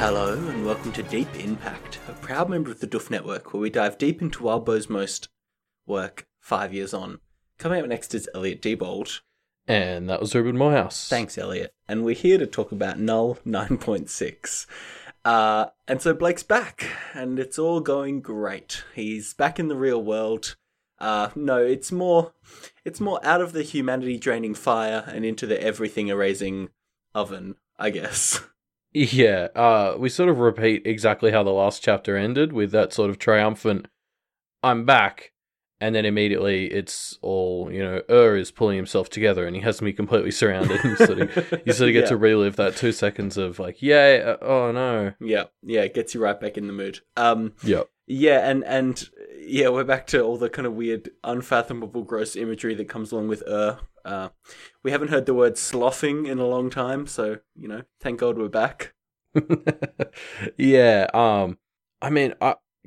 Hello and welcome to Deep Impact, a proud member of the Doof Network where we dive deep into Wildbow's most work 5 years on. Coming up next is Elliot Diebold. And that was Ur Morehouse. Thanks, Elliot. And we're here to talk about Null 9.6. And so Blake's back and it's all going great. He's back in the real world. No, it's more out of the humanity draining fire and into the everything erasing oven, I guess. Yeah, we sort of repeat exactly how the last chapter ended with that sort of triumphant, I'm back, and then immediately it's all, is pulling himself together and he has me completely surrounded. And you sort of get to relive that 2 seconds of like, yay, oh no. Yeah, it gets you right back in the mood. Yeah, we're back to all the kind of weird, unfathomable, gross imagery that comes along with Ur. We haven't heard the word sloughing in a long time, so, thank God we're back. Yeah,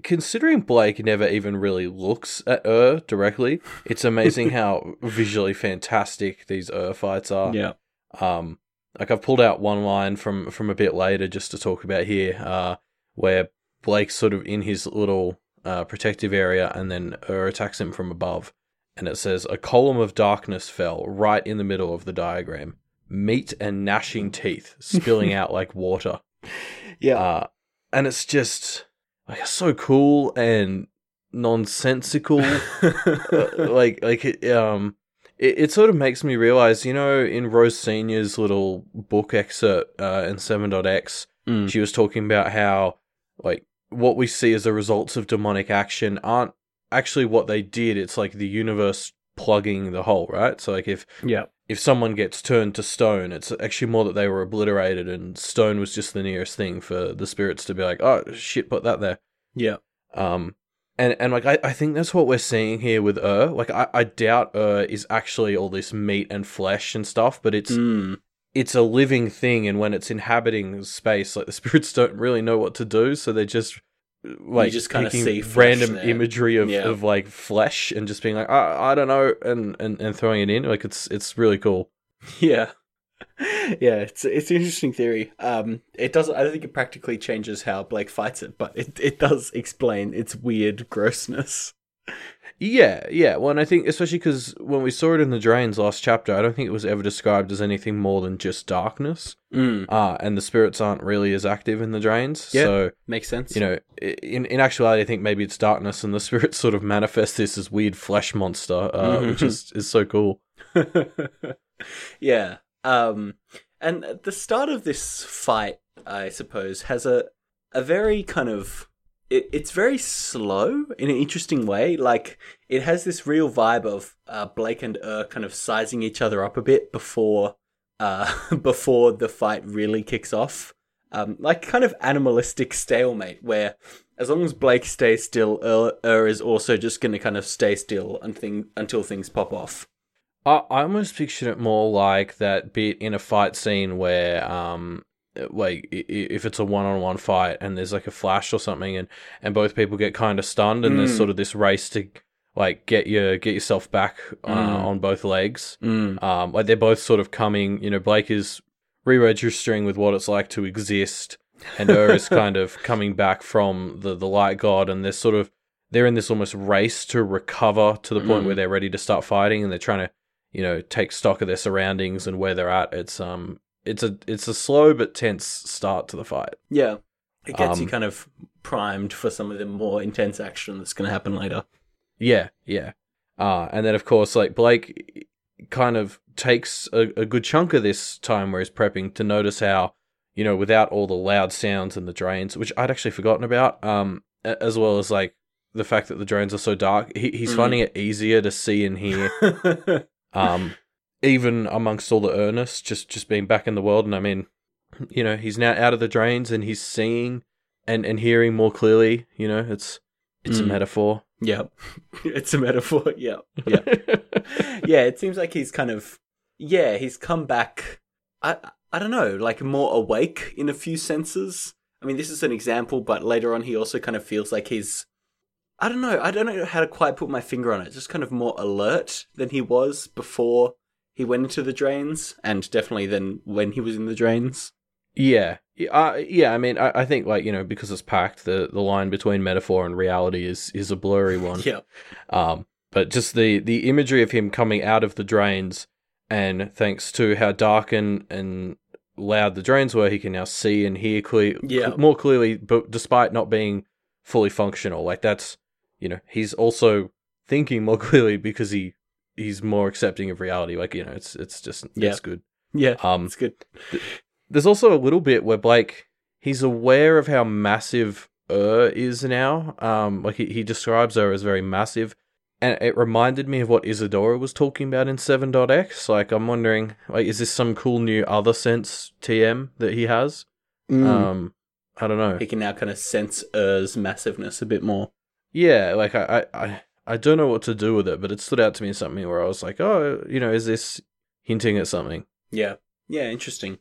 considering Blake never even really looks at Ur directly, it's amazing how visually fantastic these Ur fights are. Yeah. I've pulled out one line from a bit later just to talk about here, where Blake's sort of in his little protective area, and then Ur attacks him from above. And it says, a column of darkness fell right in the middle of the diagram. Meat and gnashing teeth spilling out like water. Yeah. And it's just so cool and nonsensical. It sort of makes me realize, in Rose Senior's little book excerpt in 7.x, she was talking about how, what we see as the results of demonic action aren't actually what they did. It's like the universe plugging the hole, right? So if someone gets turned to stone, it's actually more that they were obliterated and stone was just the nearest thing for the spirits to be like, oh shit, put that there. Yeah. I think that's what we're seeing here with Ur. I doubt Ur is actually all this meat and flesh and stuff, but it's a living thing, and when it's inhabiting space, the spirits don't really know what to do, so they're just imagery of flesh and just being like, oh, I don't know, and throwing it in. It's really cool. Yeah. Yeah, it's an interesting theory. I don't think it practically changes how Blake fights it, but it does explain its weird grossness. Yeah. Well, and I think especially because when we saw it in the drains last chapter, I don't think it was ever described as anything more than just darkness. And the spirits aren't really as active in the drains. Yeah, so makes sense. In actuality, I think maybe it's darkness, and the spirits sort of manifest this as weird flesh monster, which is so cool. Yeah. And at the start of this fight, I suppose, has a very kind of... It's very slow in an interesting way. It has this real vibe of Blake and Ur kind of sizing each other up a bit before the fight really kicks off. Kind of animalistic stalemate where as long as Blake stays still, Ur is also just going to kind of stay still until things pop off. I almost pictured it more like that bit in a fight scene where... if it's a one-on-one fight and there's a flash or something and both people get kind of stunned and there's sort of this race to get yourself back on both legs. They're both sort of coming, Blake is re-registering with what it's like to exist and Ur is kind of coming back from the light god, and they're in this almost race to recover to the point where they're ready to start fighting and they're trying to, take stock of their surroundings and where they're at. It's a slow but tense start to the fight. Yeah. It gets you kind of primed for some of the more intense action that's going to happen later. Yeah. And then, of course, Blake kind of takes a good chunk of this time where he's prepping to notice how, without all the loud sounds and the drains, which I'd actually forgotten about, as well as, the fact that the drains are so dark, he's finding it easier to see and hear. Even amongst all the earnest, just being back in the world. And I mean, he's now out of the drains and he's seeing and hearing more clearly, it's a metaphor. Yeah. It's a metaphor. Yeah. Yeah. It seems like he's kind of, he's come back. I don't know, more awake in a few senses. I mean, this is an example, but later on, he also kind of feels like he's, I don't know how to quite put my finger on it. Just kind of more alert than he was before he went into the drains, and definitely then when he was in the drains. Yeah. Yeah, I mean, I think, like, you know, because it's packed, the line between metaphor and reality is a blurry one. Yeah. But just the imagery of him coming out of the drains, and thanks to how dark and loud the drains were, he can now see and hear more clearly, but despite not being fully functional. Like, that's, you know, he's also thinking more clearly because he's more accepting of reality. Like, you know, it's just, it's good. Yeah, it's good. There's also a little bit where Blake, he's aware of how massive Ur is now. Like, he describes Ur as very massive. And it reminded me of what Isadora was talking about in 7.x. Like, I'm wondering, like, is this some cool new other sense TM that he has? I don't know. He can now kind of sense Ur's massiveness a bit more. Yeah, like, I don't know what to do with it, but it stood out to me as something where I was like, oh, you know, is this hinting at something? Yeah. Yeah, interesting.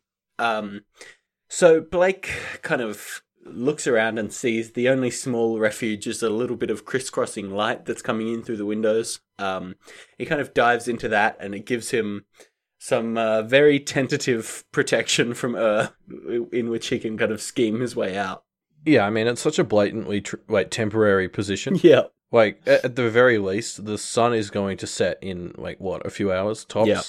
So Blake kind of looks around and sees the only small refuge is a little bit of crisscrossing light that's coming in through the windows. He kind of dives into that, and it gives him some very tentative protection from Ur, in which he can kind of scheme his way out. Yeah, I mean, it's such a blatantly temporary position. Yeah. Like, at the very least, the sun is going to set in, like, what, a few hours tops? Yeah.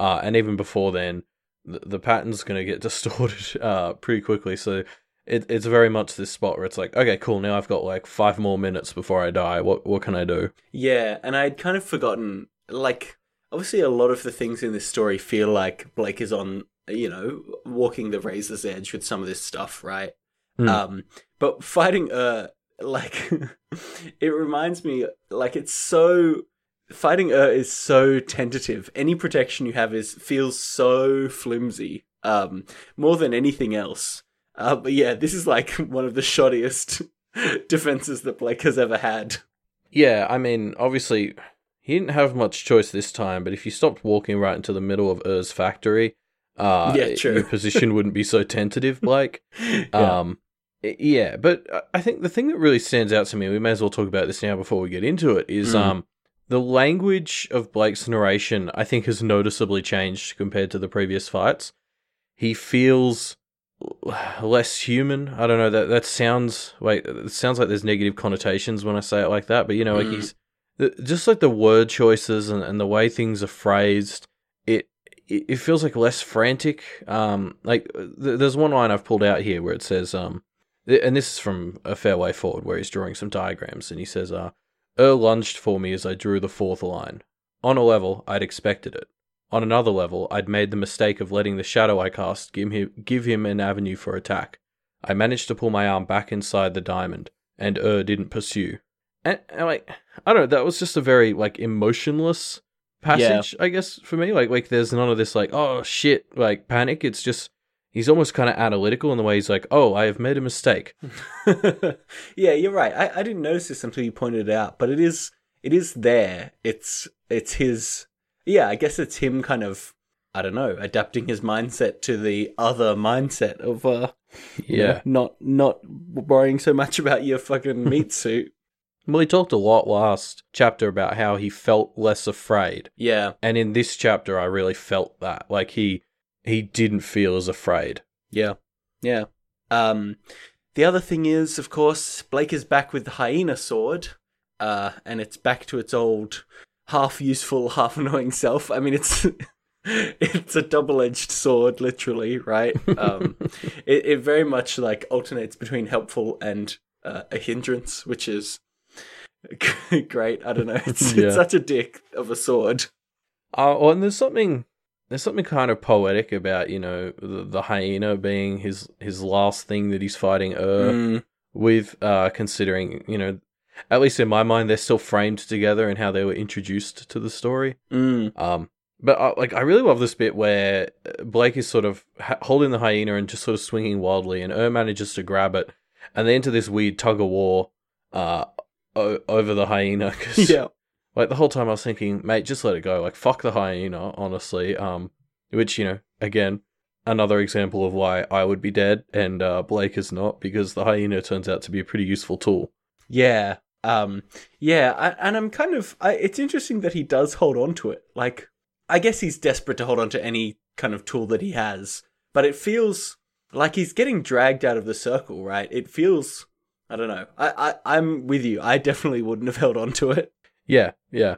And even before then, the pattern's going to get distorted pretty quickly, so... It's very much this spot where it's like, okay, cool, now I've got, like, 5 more minutes before I die. What can I do? Yeah, and I'd kind of forgotten, like, obviously a lot of the things in this story feel like Blake is on, you know, walking the razor's edge with some of this stuff, right? Mm. But fighting Ur, like, it reminds me, like, it's so... Fighting Ur is so tentative. Any protection you have feels so flimsy, more than anything else. But yeah, this is like one of the shoddiest defenses that Blake has ever had. Yeah, I mean, obviously, he didn't have much choice this time, but if you stopped walking right into the middle of Ur's factory, your position wouldn't be so tentative, Blake. Yeah, but I think the thing that really stands out to me, we may as well talk about this now before we get into it, is the language of Blake's narration, I think, has noticeably changed compared to the previous fights. He feels... less human. I don't know, that sounds like there's negative connotations when I say it like that, but you know, like just like the word choices and the way things are phrased, it feels like less frantic. Like there's one line I've pulled out here where it says, and this is from A Fair Way Forward, where he's drawing some diagrams, and he says, Ur lunged for me as I drew the fourth line. On a level, I'd expected it. On another level, I'd made the mistake of letting the shadow I cast give him an avenue for attack. I managed to pull my arm back inside the diamond, and Ur didn't pursue. And like, I don't know, that was just a very, like, emotionless passage, I guess, for me. Like there's none of this, like, oh, shit, like, panic. It's just, he's almost kind of analytical in the way he's like, oh, I have made a mistake. Yeah, you're right. I didn't notice this until you pointed it out, but it is there. It's his... Yeah, I guess it's him kind of, I don't know, adapting his mindset to the other mindset of, not worrying so much about your fucking meat suit. Well, he talked a lot last chapter about how he felt less afraid. Yeah. And in this chapter, I really felt that. Like, he didn't feel as afraid. Yeah. Yeah. The other thing is, of course, Blake is back with the hyena sword, and it's back to its old... half-useful, half-annoying self. I mean, it's a double-edged sword, literally, right? It very much, like, alternates between helpful and a hindrance, which is great. I don't know. It's such a dick of a sword. Well, and there's something kind of poetic about, you know, the hyena being his last thing that he's fighting with, considering, you know, at least in my mind, they're still framed together and how they were introduced to the story. But I really love this bit where Blake is sort of holding the hyena and just sort of swinging wildly, and Ur manages to grab it, and they enter this weird tug of war over the hyena. Cause, like, the whole time I was thinking, mate, just let it go. Like, fuck the hyena, honestly. Which, you know, again, another example of why I would be dead and Blake is not, because the hyena turns out to be a pretty useful tool. Yeah. It's interesting that he does hold on to it. Like, I guess he's desperate to hold on to any kind of tool that he has, but it feels Like, he's getting dragged out of the circle, right? It feels... I don't know. I'm with you. I definitely wouldn't have held on to it. Yeah, yeah.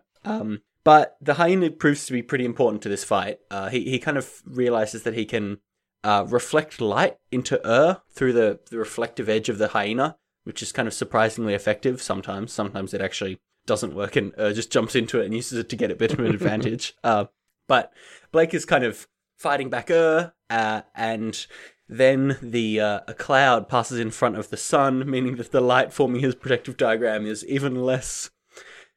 But the hyena proves to be pretty important to this fight. He kind of realizes that he can reflect light into Ur through the reflective edge of the hyena, which is kind of surprisingly effective sometimes. Sometimes it actually doesn't work and Ur just jumps into it and uses it to get a bit of an advantage. But Blake is kind of fighting back Ur, and... Then a cloud passes in front of the sun, meaning that the light forming his protective diagram is even less,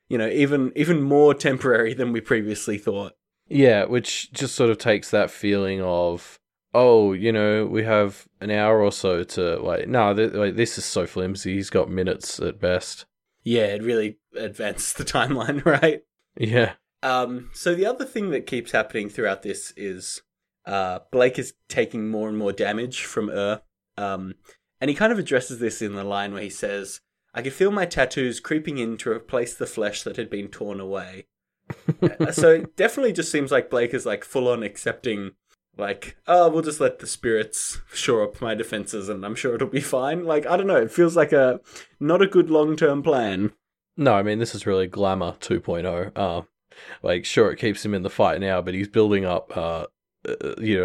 even more temporary than we previously thought. Yeah, which just sort of takes that feeling of, we have an hour or so to, this is so flimsy. He's got minutes at best. Yeah, it really advances the timeline, right? Yeah. So the other thing that keeps happening throughout this is... Blake is taking more and more damage from Ur, and he kind of addresses this in the line where he says, "I could feel my tattoos creeping in to replace the flesh that had been torn away." So it definitely just seems like Blake is like full on accepting, like, "Oh, we'll just let the spirits shore up my defenses, and I'm sure it'll be fine." Like, I don't know, it feels like a not a good long term plan. No, I mean, this is really glamour 2.0. Sure, it keeps him in the fight now, but he's building up.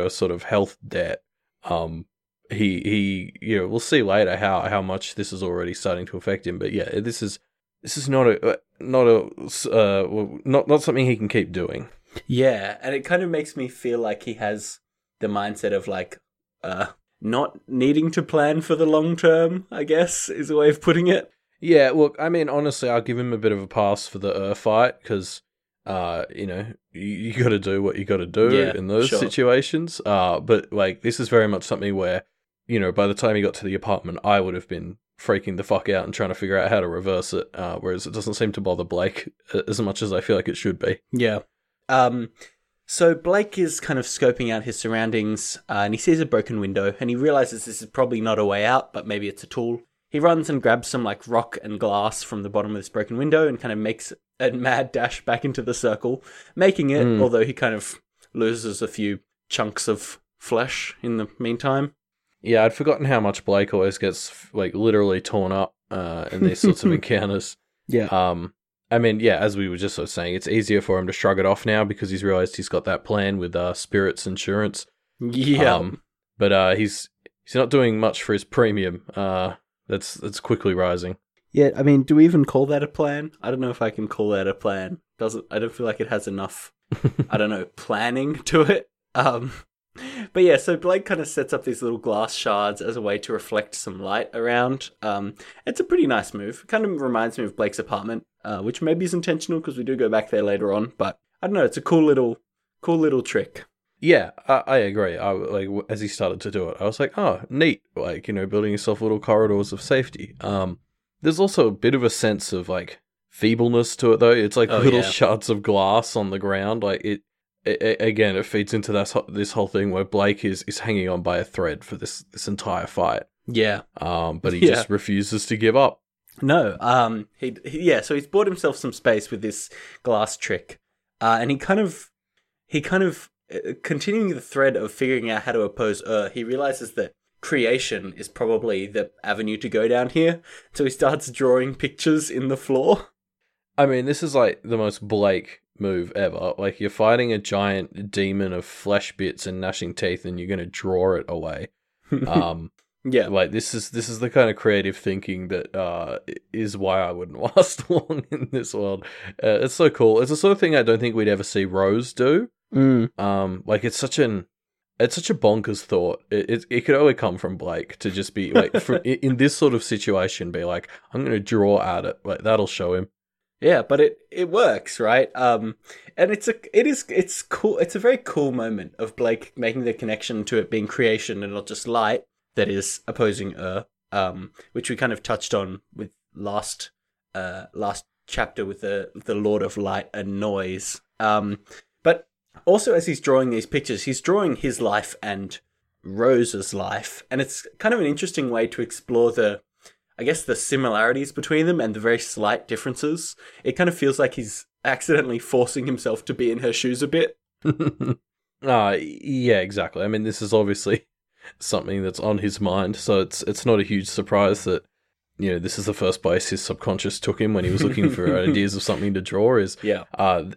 Sort of health debt. He we'll see later how much this is already starting to affect him. But yeah, this is not something he can keep doing. Yeah, and it kind of makes me feel like he has the mindset of not needing to plan for the long term, I guess, is a way of putting it. Yeah, look, I mean, honestly, I'll give him a bit of a pass for the fight because. You got to do what you got to do in those situations. But this is very much something where, by the time he got to the apartment, I would have been freaking the fuck out and trying to figure out how to reverse it. Whereas it doesn't seem to bother Blake as much as I feel like it should be. Yeah. So Blake is kind of scoping out his surroundings, and he sees a broken window, and he realizes this is probably not a way out, but maybe it's a tool. He runs and grabs some rock and glass from the bottom of this broken window and kind of makes a mad dash back into the circle, making it, although he kind of loses a few chunks of flesh in the meantime. Yeah, I'd forgotten how much Blake always gets literally torn up in these sorts of encounters. Yeah. As we were just sort of saying, it's easier for him to shrug it off now because he's realized he's got that plan with spirits insurance. Yeah. But he's not doing much for his premium. That's quickly rising. Yeah, I mean, do we even call that a plan? I don't know if I can call that a plan. I don't feel like it has enough, planning to it. But yeah, so Blake kind of sets up these little glass shards as a way to reflect some light around. It's a pretty nice move. It kind of reminds me of Blake's apartment, which maybe is intentional because we do go back there later on. But I don't know, it's a cool little trick. Yeah, I agree. As he started to do it, I was like, oh, neat. Building yourself little corridors of safety. There's also a bit of a sense of, feebleness to it, though. It's shards of glass on the ground. It it feeds into this whole thing where Blake is hanging on by a thread for this entire fight. Yeah. But he just refuses to give up. No. So he's bought himself some space with this glass trick. And he kind of continuing the thread of figuring out how to oppose Ur, he realizes that creation is probably the avenue to go down here, so he starts drawing pictures in the floor. I mean, this is the most Blake move ever. You're fighting a giant demon of flesh bits and gnashing teeth, and you're going to draw it away. Yeah, this is the kind of creative thinking that is why I wouldn't last long in this world. It's so cool. It's the sort of thing I don't think we'd ever see Rose do. Mm. It's such a bonkers thought. It could only come from Blake to just be in this sort of situation, be like, I'm going to draw at it. That'll show him. Yeah, but it works, right? And it's cool. It's a very cool moment of Blake making the connection to it being creation and not just light that is opposing Ur, which we kind of touched on with last chapter with the Lord of Light and Noise. Also, as he's drawing these pictures, he's drawing his life and Rose's life, and it's kind of an interesting way to explore the similarities between them and the very slight differences. It kind of feels like he's accidentally forcing himself to be in her shoes a bit. Yeah, exactly. I mean, this is obviously something that's on his mind. So it's not a huge surprise that, you know, this is the first place his subconscious took him when he was looking for ideas of something to draw is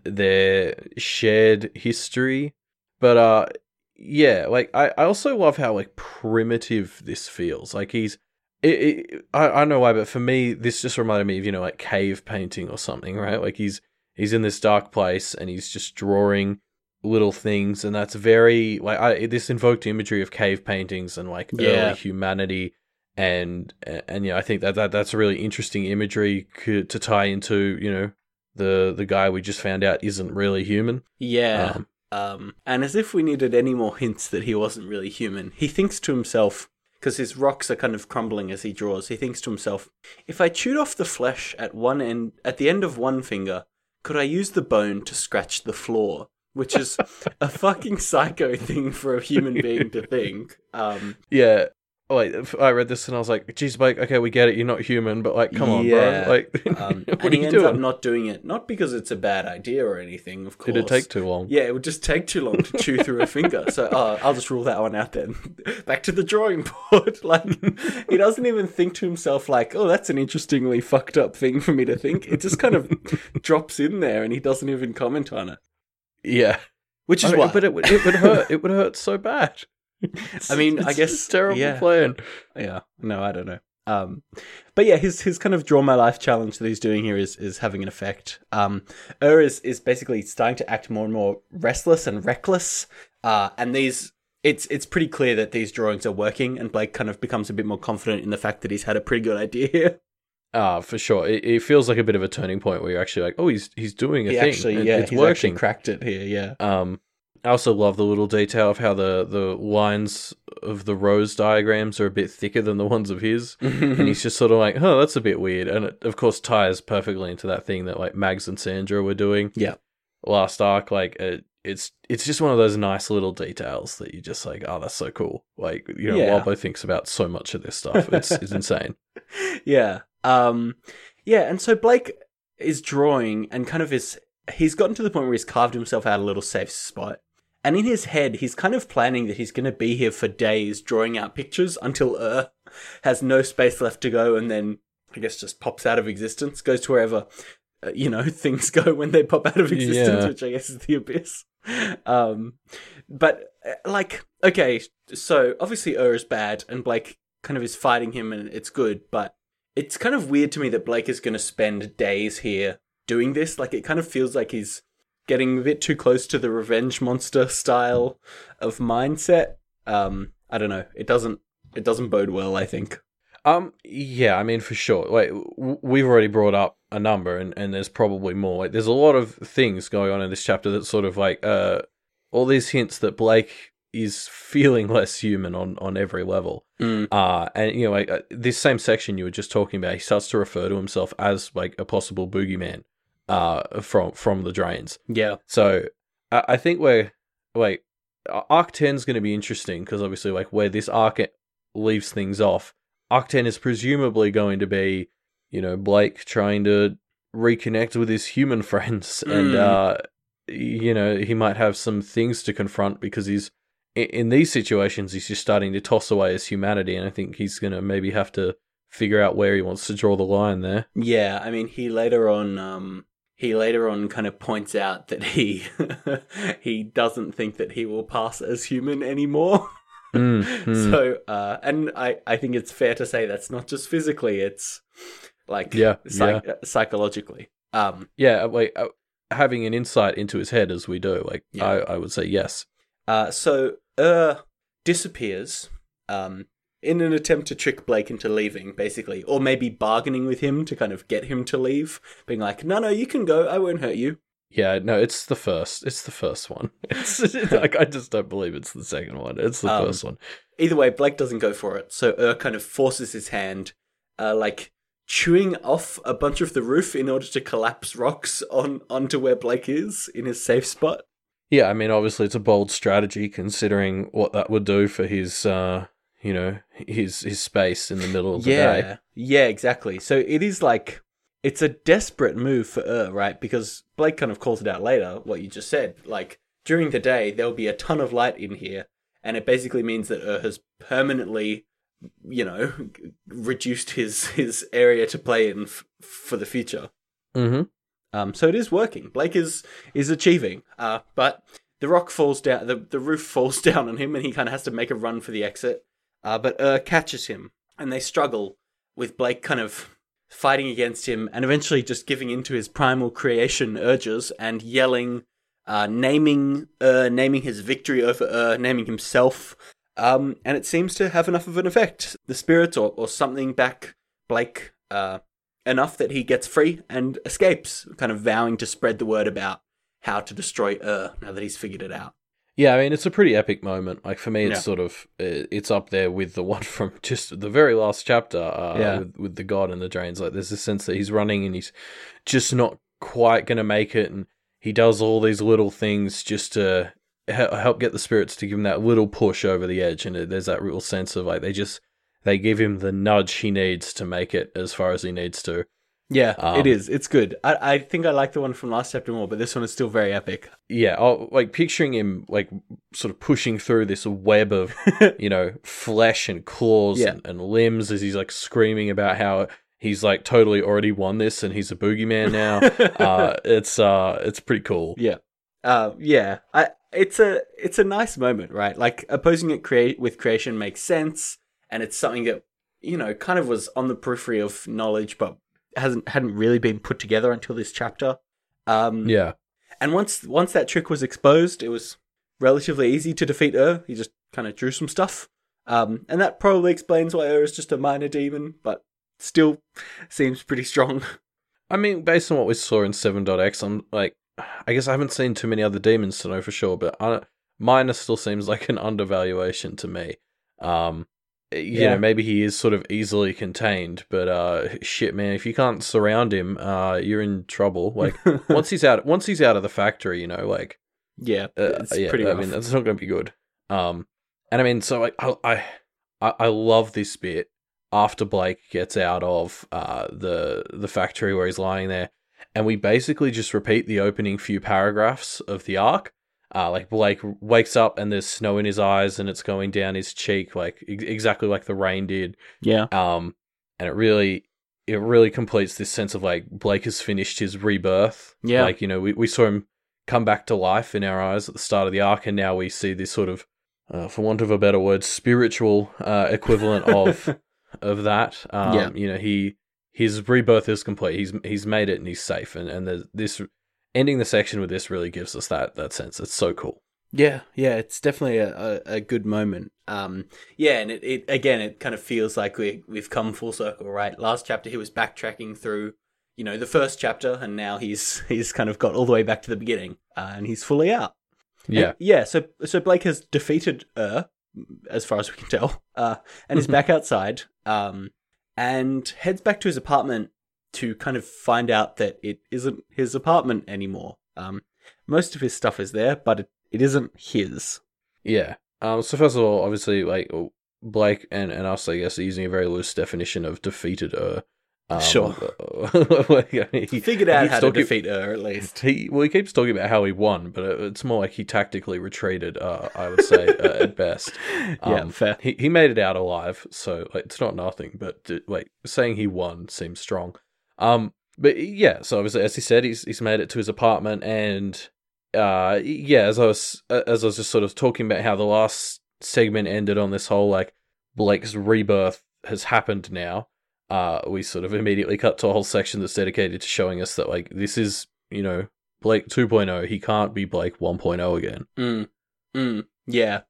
their shared history. But yeah, like I also love how like primitive this feels. Like I don't know why, but for me, this just reminded me of, you know, like cave painting or something, right? Like he's in this dark place and he's just drawing little things, and that's very like this invoked imagery of cave paintings and like early humanity. And yeah, I think that's a really interesting imagery to tie into, you know, the guy we just found out isn't really human. Yeah. And as if we needed any more hints that he wasn't really human, he thinks to himself, because his rocks are kind of crumbling as he draws, he thinks to himself, if I chewed off the flesh at one end, at the end of one finger, could I use the bone to scratch the floor? Which is a fucking psycho thing for a human being to think. Yeah. Like, I read this and I was like, geez, Blake, okay, we get it, you're not human, but like, come on, bro. Like, what are you doing? And he ends up not doing it, not because it's a bad idea or anything, of course. It'd take too long. Yeah, it would just take too long to chew through a finger. So I'll just rule that one out then. Back to the drawing board. Like, he doesn't even think to himself like, oh, that's an interestingly fucked up thing for me to think. It just kind of drops in there and he doesn't even comment on it. Yeah. Which is why. But it would hurt. It would hurt so bad. I mean, I guess it's a terrible plan. Yeah, no, I don't know. But yeah, his kind of draw my life challenge that he's doing here is having an effect. Ur is basically starting to act more and more restless and reckless. And these, it's pretty clear that these drawings are working, and Blake kind of becomes a bit more confident in the fact that he's had a pretty good idea here. For sure. It feels like a bit of a turning point where you're actually like, oh, he's doing a thing. Actually, yeah, it's working. Actually cracked it here. Yeah. I also love the little detail of how the lines of the Rose diagrams are a bit thicker than the ones of his. And he's just sort of like, oh, that's a bit weird. And it, of course, ties perfectly into that thing that, like, Mags and Sandra were doing. Yeah. Last arc, like, it's just one of those nice little details that you're just like, oh, that's so cool. Like, you know, Wildbow thinks about so much of this stuff. It's insane. Yeah. Yeah, and so Blake is drawing and kind of is... He's gotten to the point where he's carved himself out a little safe spot. And in his head, he's kind of planning that he's going to be here for days drawing out pictures until Ur has no space left to go and then, I guess, just pops out of existence, goes to wherever, you know, things go when they pop out of existence, which I guess is the abyss. But, like, okay, so obviously Ur is bad and Blake kind of is fighting him and it's good, but it's kind of weird to me that Blake is going to spend days here doing this. Like, it kind of feels like he's getting a bit too close to the revenge monster style of mindset. I don't know. It doesn't bode well, I think. Yeah, I mean, for sure. Like, we've already brought up a number, and there's probably more. Like, there's a lot of things going on in this chapter that sort of, like, all these hints that Blake is feeling less human on every level. And, you know, like, this same section you were just talking about, he starts to refer to himself as, like, a possible boogeyman. From the drains. Yeah. So I think we're like Arc 10 is going to be interesting because obviously like where this arc leaves things off, Arc 10 is presumably going to be, you know, Blake trying to reconnect with his human friends and you know, he might have some things to confront because he's in these situations he's just starting to toss away his humanity, and I think he's going to maybe have to figure out where he wants to draw the line there. Yeah, I mean, he later on kind of points out that he he doesn't think that he will pass as human anymore. So, and I think it's fair to say that's not just physically, it's like psychologically. Like having an insight into his head as we do, like I would say yes. So disappears in an attempt to trick Blake into leaving, basically, or maybe bargaining with him to kind of get him to leave, being like, no, you can go, I won't hurt you. Yeah, no, it's the first one. It's like, I just don't believe it's the second one. It's the first one. Either way, Blake doesn't go for it, so Ur kind of forces his hand, like, chewing off a bunch of the roof in order to collapse rocks onto where Blake is in his safe spot. Yeah, I mean, obviously it's a bold strategy considering what that would do for his... you know, his space in the middle of the day. Yeah, exactly. So it is like, it's a desperate move for Ur, right? Because Blake kind of calls it out later, what you just said. Like, during the day, there'll be a ton of light in here, and it basically means that Ur has permanently, you know, reduced his area to play in for the future. Mm-hmm. So it is working. Blake is achieving. But the rock falls down, the roof falls down on him, and he kind of has to make a run for the exit. But Ur catches him, and they struggle with Blake kind of fighting against him and eventually just giving into his primal creation urges and yelling, naming Ur, naming his victory over Ur, naming himself. And it seems to have enough of an effect. The spirits or something back Blake enough that he gets free and escapes, kind of vowing to spread the word about how to destroy Ur now that he's figured it out. Yeah, I mean, it's a pretty epic moment. Like, for me, it's sort of, it's up there with the one from just the very last chapter with the god and the drains. Like, there's this sense that he's running and he's just not quite going to make it. And he does all these little things just to help get the spirits to give him that little push over the edge. And there's that real sense of, like, they give him the nudge he needs to make it as far as he needs to. Yeah, it is. It's good. I think I like the one from last chapter more, but this one is still very epic. Yeah, like picturing him like sort of pushing through this web of, you know, flesh and claws and limbs as he's like screaming about how he's like totally already won this and he's a boogeyman now. It's pretty cool. Yeah, it's a nice moment, right? Like opposing it with creation makes sense, and it's something that, you know, kind of was on the periphery of knowledge, but hadn't really been put together until this chapter. And once that trick was exposed, it was relatively easy to defeat Ur. He just kind of drew some stuff. And that probably explains why Ur is just a minor demon, but still seems pretty strong. I mean, based on what we saw in 7.x, I'm like, I guess I haven't seen too many other demons to know for sure, but minor still seems like an undervaluation to me. You know, maybe he is sort of easily contained, but shit, man, if you can't surround him, you're in trouble. Like once he's out of the factory, you know, like pretty rough. I mean, that's not going to be good. And I mean, so like, I love this bit after Blake gets out of the factory where he's lying there, and we basically just repeat the opening few paragraphs of the arc. Like Blake wakes up and there's snow in his eyes and it's going down his cheek, like exactly like the rain did. Yeah. And it really completes this sense of like Blake has finished his rebirth. Yeah. Like, you know, we saw him come back to life in our eyes at the start of the arc, and now we see this sort of, for want of a better word, spiritual equivalent of that. You know, his rebirth is complete. He's made it and he's safe. And this. Ending the section with this really gives us that sense. It's so cool. Yeah, it's definitely a good moment. And it again, it kind of feels like we've come full circle, right? Last chapter he was backtracking through, you know, the first chapter, and now he's kind of got all the way back to the beginning, and he's fully out. Yeah, and, So Blake has defeated Ur, as far as we can tell, and is back outside, and heads back to his apartment to kind of find out that it isn't his apartment anymore. Most of his stuff is there, but it isn't his. Yeah. So first of all, obviously, like, Blake and us, I guess, are using a very loose definition of defeated Ur. Sure. He figured out how to defeat Ur, at least. He keeps talking about how he won, but it's more like he tactically retreated, I would say, at best. Yeah, fair. He made it out alive, so like, it's not nothing, but like saying he won seems strong. But yeah, so obviously, as he said, he's made it to his apartment, and as I was just sort of talking about how the last segment ended on this whole like Blake's rebirth has happened now, we sort of immediately cut to a whole section that's dedicated to showing us that like this is, you know, Blake 2.0. He can't be Blake 1.0 again. Yeah.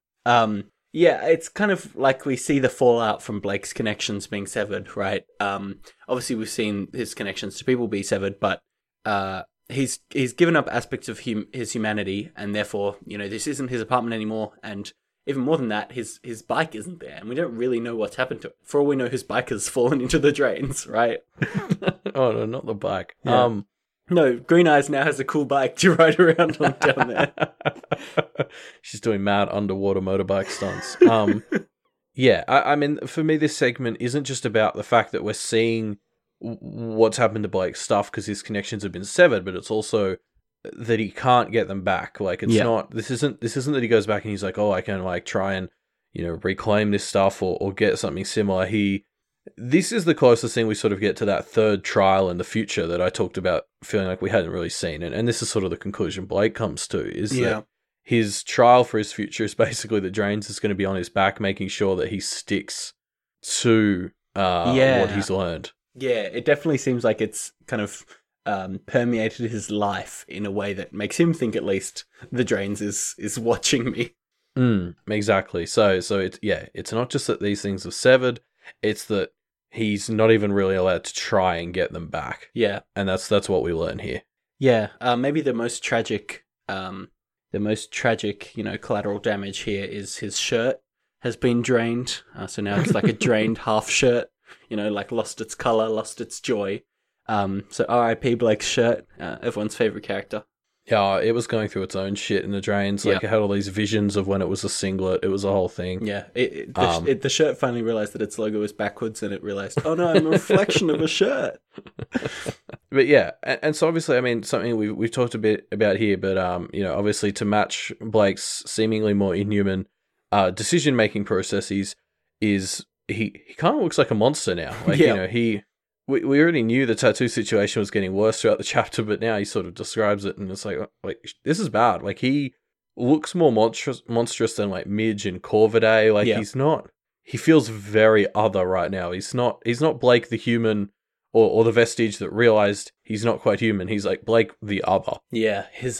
Yeah, it's kind of like we see the fallout from Blake's connections being severed, right? Obviously, we've seen his connections to people be severed, but he's given up aspects of his humanity, and therefore, you know, this isn't his apartment anymore. And even more than that, his bike isn't there, and we don't really know what's happened to it. For all we know, his bike has fallen into the drains, right? Oh, no, not the bike. Yeah. No, Green Eyes now has a cool bike to ride around on down there. She's doing mad underwater motorbike stunts. I mean, for me, this segment isn't just about the fact that we're seeing what's happened to Blake's stuff because his connections have been severed, but it's also that he can't get them back. Like, it's not, this isn't that he goes back and he's like, oh, I can like try and, you know, reclaim this stuff or get something similar. This is the closest thing we sort of get to that third trial in the future that I talked about feeling like we hadn't really seen. And this is sort of the conclusion Blake comes to, is that his trial for his future is basically that Drains is going to be on his back, making sure that he sticks to what he's learned. Yeah, it definitely seems like it's kind of permeated his life in a way that makes him think, at least, the Drains is watching me. Mm, exactly. So it's, it's not just that these things are severed, it's that he's not even really allowed to try and get them back. Yeah. And that's what we learn here. Yeah. Maybe the most tragic, you know, collateral damage here is his shirt has been drained. So now it's like a drained half shirt, you know, like lost its color, lost its joy. So RIP Blake's shirt, everyone's favorite character. Yeah, it was going through its own shit in the Drains. Like, I had all these visions of when it was a singlet. It was a whole thing. Yeah, the shirt finally realized that its logo was backwards, and it realized, oh no, I'm a reflection of a shirt. But yeah, and so obviously, I mean, something we've talked a bit about here, but you know, obviously to match Blake's seemingly more inhuman decision-making processes, is he kind of looks like a monster now. Like, you know, We already knew the tattoo situation was getting worse throughout the chapter, but now he sort of describes it, and it's like this is bad. Like, he looks more monstrous than like Midge and Corvidae. Like, he's not. He feels very other right now. He's not Blake the human, or the vestige that realized he's not quite human. He's like Blake the other. Yeah, his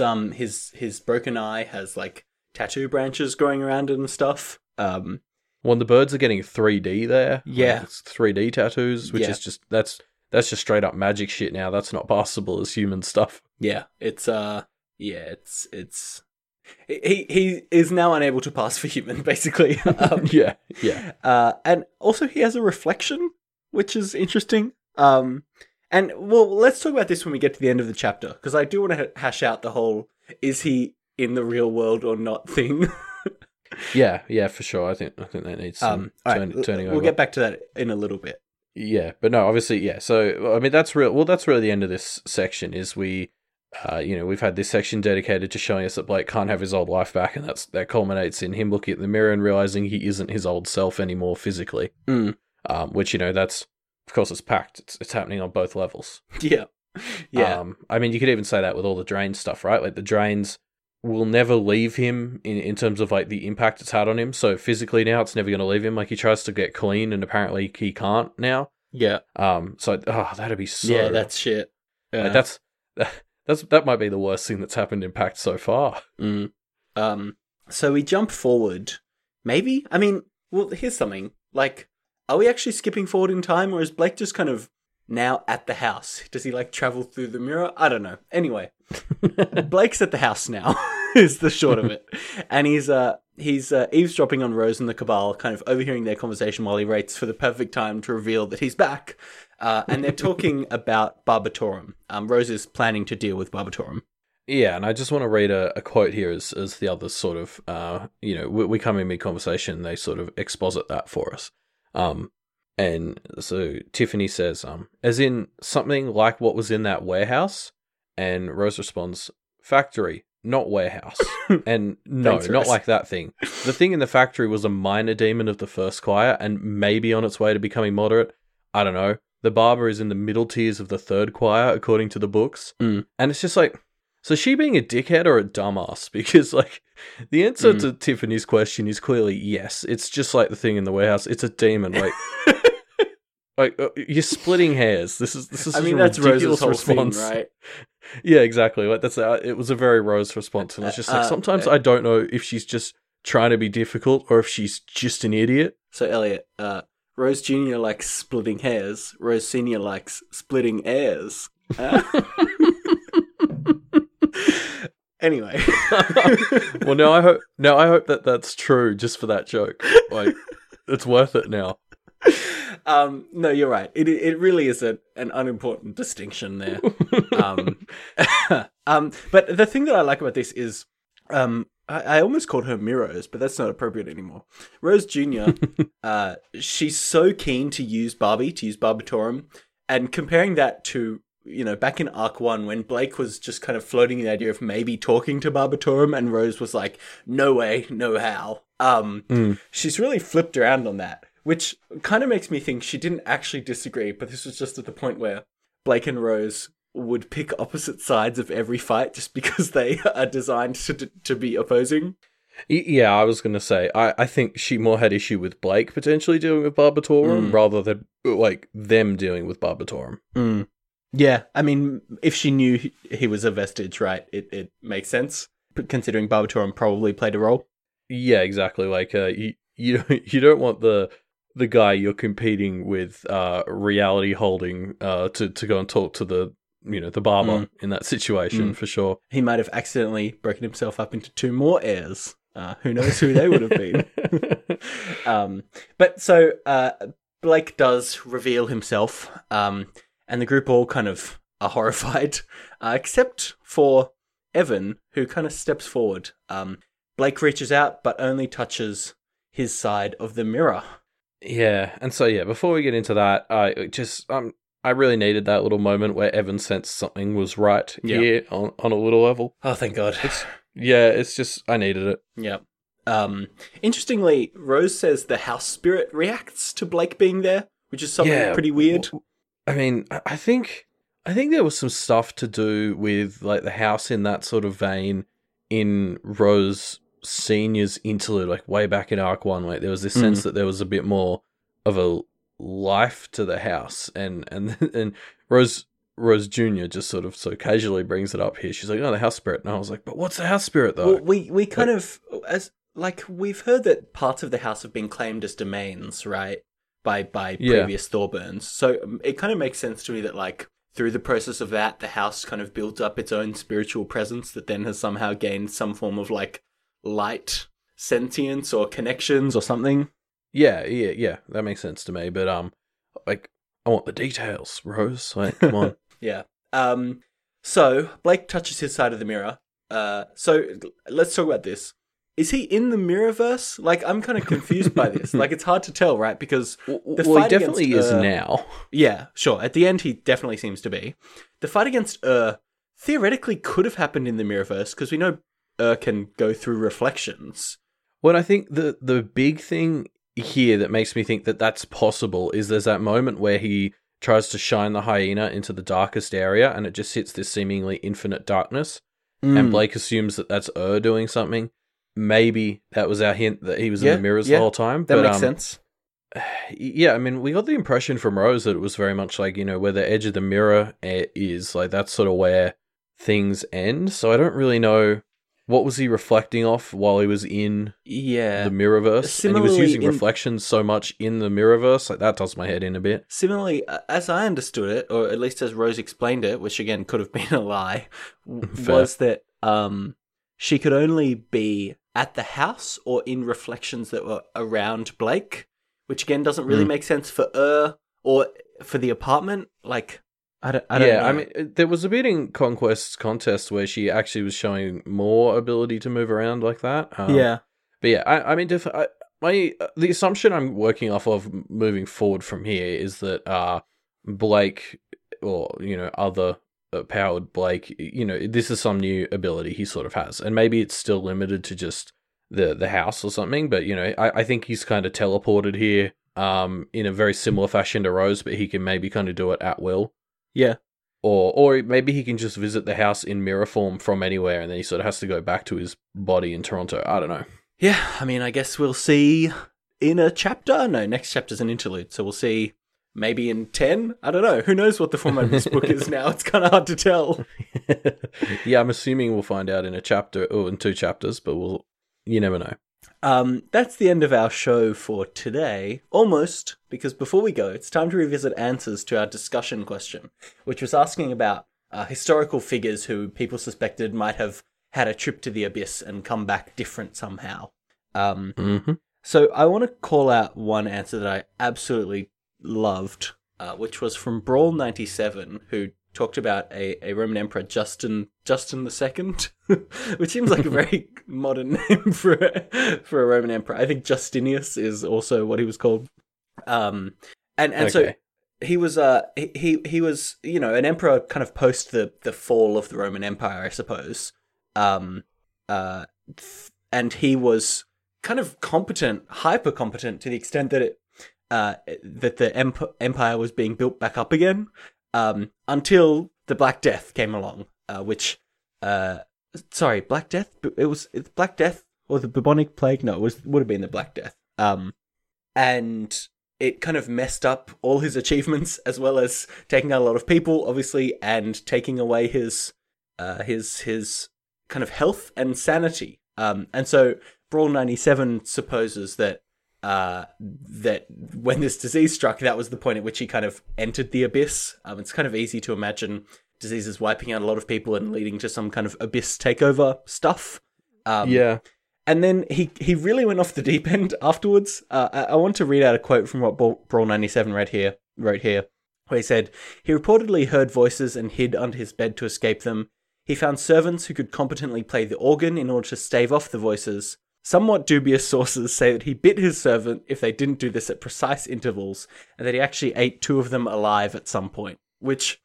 broken eye has like tattoo branches growing around it and stuff. Well, the birds are getting 3D there. Yeah. Like, it's 3D tattoos, which is just, that's just straight up magic shit now. That's not passable as human stuff. Yeah. It's he is now unable to pass for human, basically. Yeah. And also he has a reflection, which is interesting. And well, let's talk about this when we get to the end of the chapter, because I do want to hash out the whole, is he in the real world or not thing. Yeah, for sure. I think that needs some turning over. We'll get back to that in a little bit. Yeah, but no, obviously, yeah. So I mean, that's really the end of this section. Is we, you know, we've had this section dedicated to showing us that Blake can't have his old life back, and that culminates in him looking at the mirror and realizing he isn't his old self anymore physically. Mm. Which, you know, that's, of course, it's packed. It's happening on both levels. Yeah. I mean, you could even say that with all the Drain stuff, right? Like the Drains will never leave him in terms of like the impact it's had on him. So physically now it's never going to leave him. Like, he tries to get clean and apparently he can't now. Yeah. So, that'd be so... Yeah, that's shit. Yeah. Like, that might be the worst thing that's happened in Pact so far. Mm. So we jump forward. Maybe? I mean, well, here's something. Like, are we actually skipping forward in time, or is Blake just kind of now at the house? Does he like travel through the mirror? I don't know. Anyway, Blake's at the house now is the short of it, and he's eavesdropping on Rose and the Cabal, kind of overhearing their conversation while he waits for the perfect time to reveal that he's back. And they're talking about Barbatorum. Rose is planning to deal with Barbatorum. Yeah, and I just want to read a quote here as the other sort of you know, we come in mid conversation, they sort of exposit that for us. And so Tiffany says, as in something like what was in that warehouse? And Rose responds, factory, not warehouse. And no, thanks, not Rose. Like that thing. The thing in the factory was a minor demon of the first choir and maybe on its way to becoming moderate. I don't know. The barber is in the middle tiers of the third choir, according to the books. Mm. And it's just like, so is she being a dickhead or a dumbass? Because like the answer to Tiffany's question is clearly yes. It's just like the thing in the warehouse. It's a demon. Like... Like, you're splitting hairs. This is. I mean, that's Rose's whole response, thing, right? Yeah, exactly. Like that's it was a very Rose response, and it's just like sometimes I don't know if she's just trying to be difficult or if she's just an idiot. So Elliot, Rose Jr. likes splitting hairs. Rose Senior likes splitting airs. Anyway, well, now I hope that that's true. Just for that joke, like it's worth it now. No, you're right. It really is an unimportant distinction there. But the thing that I like about this is, I almost called her Mirrors, but that's not appropriate anymore. Rose Jr., she's so keen to use Barbatorum, and comparing that to you know, back in Arc 1 when Blake was just kind of floating the idea of maybe talking to Barbatorum and Rose was like, no way, no how. She's really flipped around on that, which kind of makes me think she didn't actually disagree, but this was just at the point where Blake and Rose would pick opposite sides of every fight just because they are designed to be opposing. Yeah, I was going to say, I think she more had issue with Blake potentially dealing with Barbatorum rather than, like, them dealing with Barbatorum. Mm. Yeah, I mean, if she knew he was a vestige, right, it makes sense, considering Barbatorum probably played a role. Yeah, exactly. Like, you don't want the guy you're competing with reality holding to go and talk to the, you know, the barber in that situation, for sure. He might have accidentally broken himself up into two more heirs. Who knows who they would have been. But so Blake does reveal himself, and the group all kind of are horrified, except for Evan, who kind of steps forward. Blake reaches out, but only touches his side of the mirror. Yeah, and so, yeah, before we get into that, I really needed that little moment where Evan sensed something was right here on a little level. Oh, thank God. It's just, I needed it. Yeah. Interestingly, Rose says the house spirit reacts to Blake being there, which is something pretty weird. I mean, I think there was some stuff to do with, like, the house in that sort of vein in Rose Senior's interlude, like, way back in Arc 1, like, there was this sense that there was a bit more of a life to the house, and Rose Jr. just sort of so casually brings it up here. She's like, "Oh, the house spirit," and I was like, "But what's the house spirit, though?" Well, we kind of as like we've heard that parts of the house have been claimed as domains, right, by previous Thorburns. So it kind of makes sense to me that, like, through the process of that, the house kind of builds up its own spiritual presence that then has somehow gained some form of, like, light sentience or connections or something. Yeah, that makes sense to me, but, like, I want the details, Rose, like, come on. Yeah. So, Blake touches his side of the mirror, so, let's talk about this. Is he in the Mirrorverse? Like, I'm kind of confused by this, like, it's hard to tell, right, because he definitely is now. Yeah, sure, at the end he definitely seems to be. The fight against Ur theoretically could have happened in the Mirrorverse, because we know Ur can go through reflections. Well, I think the big thing here that makes me think that that's possible is there's that moment where he tries to shine the hyena into the darkest area and it just hits this seemingly infinite darkness, and Blake assumes that that's Ur doing something. Maybe that was our hint that he was in the mirrors the whole time. That makes sense. Yeah, I mean, we got the impression from Rose that it was very much like, you know, where the edge of the mirror is, like, that's sort of where things end, so I don't really know. What was he reflecting off while he was in the Mirrorverse? Similarly, and he was using reflections so much in the Mirrorverse, like, that does my head in a bit. Similarly, as I understood it, or at least as Rose explained it, which again could have been a lie, was that she could only be at the house or in reflections that were around Blake, which again doesn't really make sense for Ur or for the apartment, like... I don't know. I mean, there was a bit in Conquest's contest where she actually was showing more ability to move around like that. But yeah, I mean, the assumption I'm working off of moving forward from here is that Blake, or, you know, other powered Blake, you know, this is some new ability he sort of has. And maybe it's still limited to just the house or something, but, you know, I think he's kind of teleported here in a very similar fashion to Rose, but he can maybe kind of do it at will. Yeah. Or maybe he can just visit the house in mirror form from anywhere and then he sort of has to go back to his body in Toronto. I don't know. Yeah, I mean, I guess we'll see in a chapter. No, next chapter's an interlude, so we'll see maybe in 10. I don't know. Who knows what the format of this book is now? It's kind of hard to tell. Yeah, I'm assuming we'll find out in a chapter or in two chapters, but you never know. That's the end of our show for today, almost, because before we go, it's time to revisit answers to our discussion question, which was asking about historical figures who people suspected might have had a trip to the abyss and come back different somehow. So I want to call out one answer that I absolutely loved, which was from Brawl97, who talked about a Roman emperor, Justin the Second, which seems like a very modern name for a Roman emperor. I think Justinius is also what he was called. And so he was he was, you know, an emperor kind of post the fall of the Roman Empire, I suppose. And he was kind of competent, hyper competent, to the extent that it that the empire was being built back up again, until the Black Death came along, which sorry, Black Death, it was Black Death or the Bubonic Plague? No, it would have been the Black Death. And it kind of messed up all his achievements, as well as taking out a lot of people, obviously, and taking away his kind of health and sanity. And so Brawl97 supposes that that when this disease struck, that was the point at which he kind of entered the abyss. It's kind of easy to imagine diseases wiping out a lot of people and leading to some kind of abyss takeover stuff. Yeah. And then he really went off the deep end afterwards. I want to read out a quote from what Brawl97 wrote here, where he said, "He reportedly heard voices and hid under his bed to escape them. He found servants who could competently play the organ in order to stave off the voices. Somewhat dubious sources say that he bit his servant if they didn't do this at precise intervals, and that he actually ate two of them alive at some point," which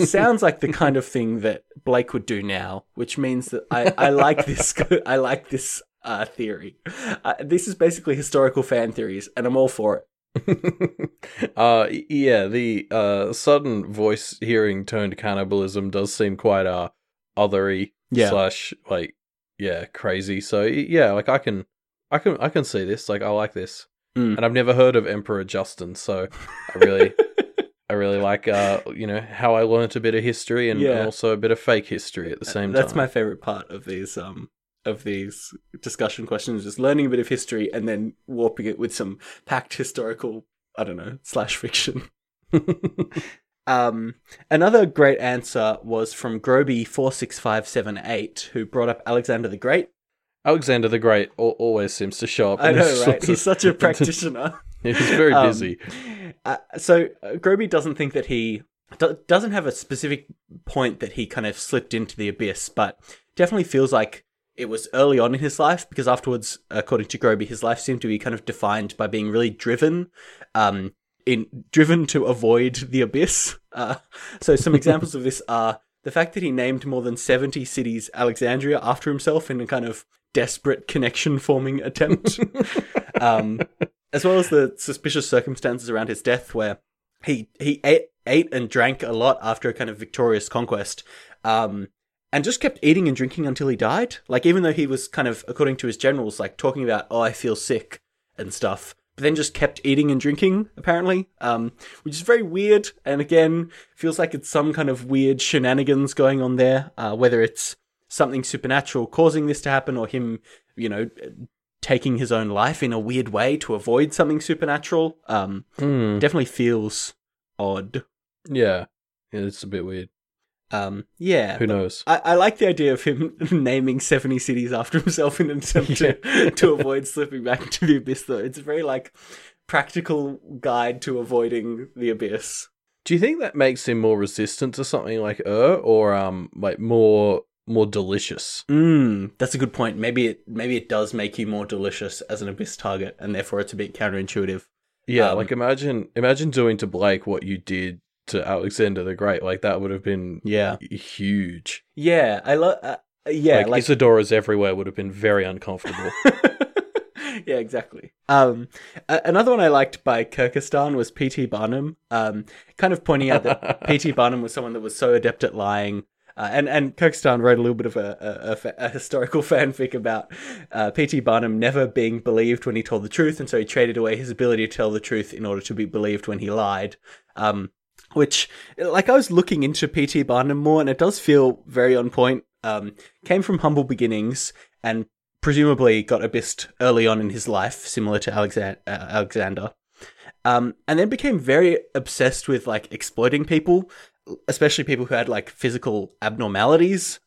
sounds like the kind of thing that Blake would do now, which means that I like this. I like this theory. This is basically historical fan theories, and I'm all for it. Yeah, the sudden voice hearing turned cannibalism does seem quite othery, slash, like, yeah, crazy. So yeah, like I can see this. Like, I like this, and I've never heard of Emperor Justin, so I really. I really like, you know, how I learnt a bit of history and also a bit of fake history at the same time. That's my favorite part of these discussion questions, is learning a bit of history and then warping it with some packed historical, I don't know, slash fiction. Another great answer was from Groby46578, who brought up Alexander the Great. Alexander the Great always seems to show up. I know, right? He's such a practitioner. He's very busy. So Groby doesn't think that he doesn't have a specific point that he kind of slipped into the abyss, but definitely feels like it was early on in his life, because afterwards, according to Groby, his life seemed to be kind of defined by being really driven, driven to avoid the abyss. So some examples of this are the fact that he named more than 70 cities Alexandria after himself in a kind of desperate connection-forming attempt. As well as the suspicious circumstances around his death, where he ate and drank a lot after a kind of victorious conquest, and just kept eating and drinking until he died. Like, even though he was kind of, according to his generals, like, talking about, oh, I feel sick and stuff, but then just kept eating and drinking, apparently, which is very weird, and again, feels like it's some kind of weird shenanigans going on there, whether it's something supernatural causing this to happen, or him, you know, taking his own life in a weird way to avoid something supernatural. Definitely feels odd. Yeah, it's a bit weird. Yeah. Who knows? I like the idea of him naming 70 cities after himself in an attempt to avoid slipping back into the abyss, though. It's a very, like, practical guide to avoiding the abyss. Do you think that makes him more resistant to something like or like more delicious? That's a good point. Maybe it does make you more delicious as an abyss target, and therefore it's a bit counterintuitive. Yeah, like imagine doing to Blake what you did to Alexander the Great. Like, that would have been huge. Yeah, I love. Like Isadora's everywhere would have been very uncomfortable. Yeah, exactly. Another one I liked by Kirkstane was PT Barnum. Kind of pointing out that PT Barnum was someone that was so adept at lying. And Kirkstane wrote a little bit of a historical fanfic about P.T. Barnum never being believed when he told the truth, and so he traded away his ability to tell the truth in order to be believed when he lied. Which, like, I was looking into P.T. Barnum more, and it does feel very on point. Came from humble beginnings, and presumably got abyssed early on in his life, similar to Alexander. And then became very obsessed with, like, exploiting people, especially people who had, like, physical abnormalities,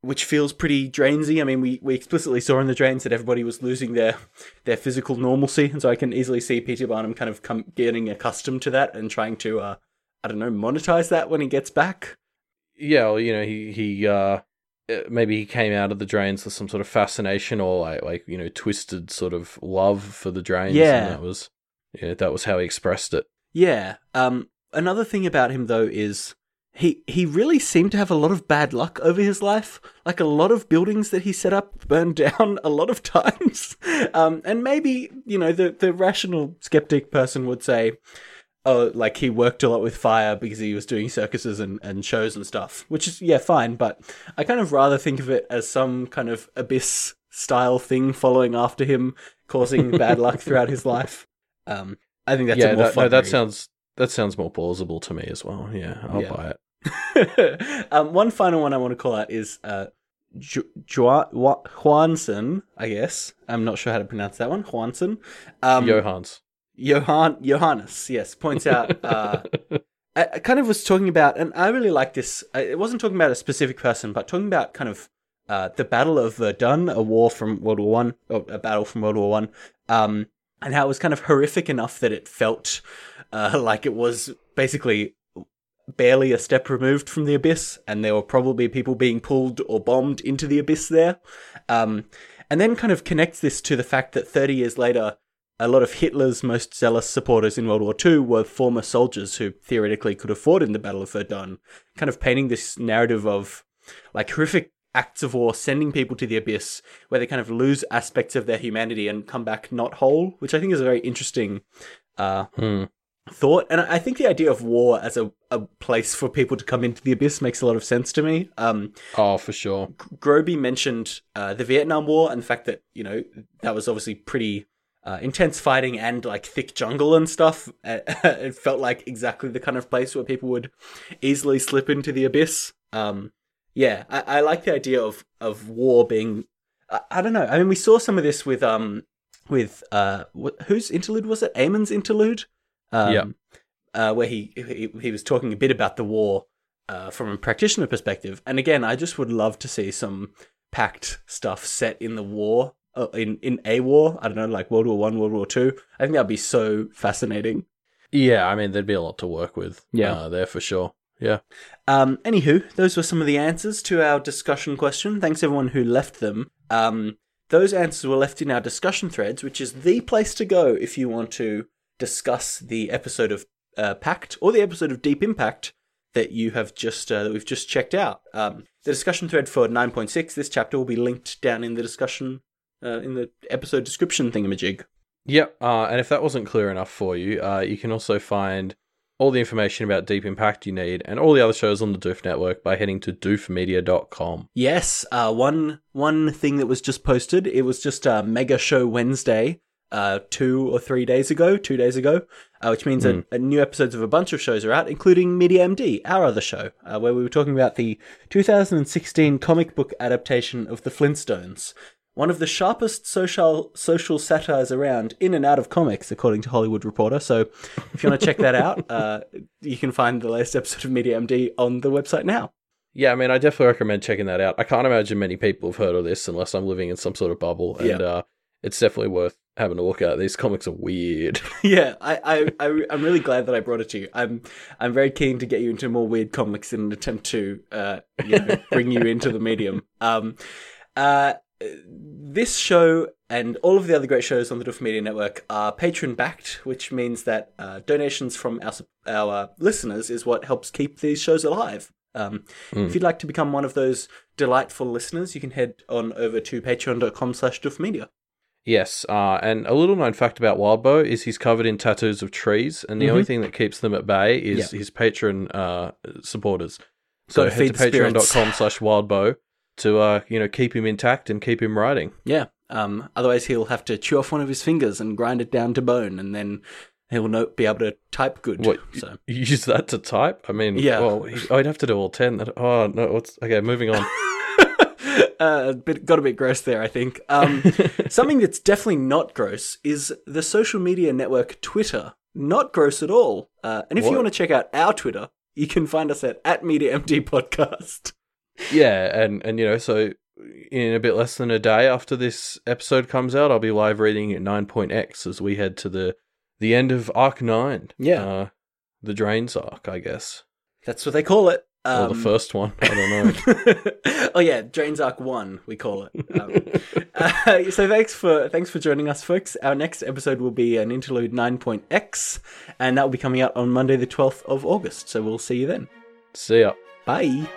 which feels pretty drainsy. I mean, we explicitly saw in the drains that everybody was losing their physical normalcy, and so I can easily see P.T. Barnum kind of getting accustomed to that and trying to, I don't know, monetize that when he gets back. Yeah, well, you know, he maybe he came out of the drains with some sort of fascination or, like, you know, twisted sort of love for the drains, and that was how he expressed it. Yeah. Another thing about him, though, is he really seemed to have a lot of bad luck over his life. Like, a lot of buildings that he set up burned down a lot of times. And maybe, you know, the rational skeptic person would say, oh, like, he worked a lot with fire because he was doing circuses and shows and stuff. Which is, yeah, fine, but I kind of rather think of it as some kind of abyss-style thing following after him, causing bad luck throughout his life. I think that's a more fun. No, that sounds more plausible to me as well. Yeah, I'll buy it. One final one I want to call out is Juanson, I guess. I'm not sure how to pronounce that one. Juanson. Johannes, yes, points out, I kind of was talking about, and I really like this, it wasn't talking about a specific person, but talking about kind of the Battle of Verdun, a battle from World War One, and how it was kind of horrific enough that it felt like it was basically barely a step removed from the abyss, and there were probably people being pulled or bombed into the abyss there. And then kind of connects this to the fact that 30 years later, a lot of Hitler's most zealous supporters in World War II were former soldiers who theoretically could have fought in the Battle of Verdun, kind of painting this narrative of, like, horrific acts of war sending people to the abyss where they kind of lose aspects of their humanity and come back not whole, which I think is a very interesting thought. And I think the idea of war as a place for people to come into the abyss makes a lot of sense to me. Oh, for sure. Groby mentioned the Vietnam War and the fact that, you know, that was obviously pretty... intense fighting and, like, thick jungle and stuff. It felt like exactly the kind of place where people would easily slip into the abyss. I like the idea of war being... I don't know. I mean, we saw some of this with whose interlude was it? Eamon's interlude? Where he was talking a bit about the war from a practitioner perspective. And again, I just would love to see some packed stuff set in the war. In a war, I don't know, like World War I, World War II. I think that'd be so fascinating. Yeah, I mean, there'd be a lot to work with. Yeah, there for sure. Yeah. Anywho, those were some of the answers to our discussion question. Thanks everyone who left them. Those answers were left in our discussion threads, which is the place to go if you want to discuss the episode of Pact or the episode of Deep Impact that you have just that we've just checked out. The discussion thread for 9.6, this chapter, will be linked down in the discussion. In the episode description thingamajig. Yep, and if that wasn't clear enough for you, you can also find all the information about Deep Impact you need and all the other shows on the Doof Network by heading to doofmedia.com. Yes, one thing that was just posted, it was just Mega Show Wednesday 2 or 3 days ago, which means that new episodes of a bunch of shows are out, including MediaMD, our other show, where we were talking about the 2016 comic book adaptation of The Flintstones. One of the sharpest social satires around, in and out of comics, according to Hollywood Reporter. So if you want to check that out, you can find the latest episode of MediaMD on the website now. Yeah, I mean, I definitely recommend checking that out. I can't imagine many people have heard of this unless I'm living in some sort of bubble. And it's definitely worth having a look at. These comics are weird. Yeah, I'm really glad that I brought it to you. I'm very keen to get you into more weird comics in an attempt to bring you into the medium. This show and all of the other great shows on the Doof Media Network are Patreon-backed, which means that donations from our listeners is what helps keep these shows alive. If you'd like to become one of those delightful listeners, you can head on over to patreon.com/doofmedia. Yes, and a little known fact about Wildbow is he's covered in tattoos of trees, and the only thing that keeps them at bay is his patron supporters. So head to patreon.com/wildbow. to keep him intact and keep him writing. Yeah. Otherwise, he'll have to chew off one of his fingers and grind it down to bone, and then he'll not be able to type good. What, so use that to type? I mean, I'd have to do all 10. Oh no! Okay, moving on. Got a bit gross there, I think. Something that's definitely not gross is the social media network Twitter. Not gross at all. And if you want to check out our Twitter, you can find us at MediaMDPodcast. Yeah, and so in a bit less than a day after this episode comes out, I'll be live reading at 9.x as we head to the end of Arc 9. The Drains Arc, I guess. That's what they call it. Or the first one, I don't know. Oh yeah, Drain's Arc 1, we call it. So thanks for joining us, folks. Our next episode will be an interlude 9.x, and that will be coming out on Monday the 12th of August, so we'll see you then. See ya. Bye.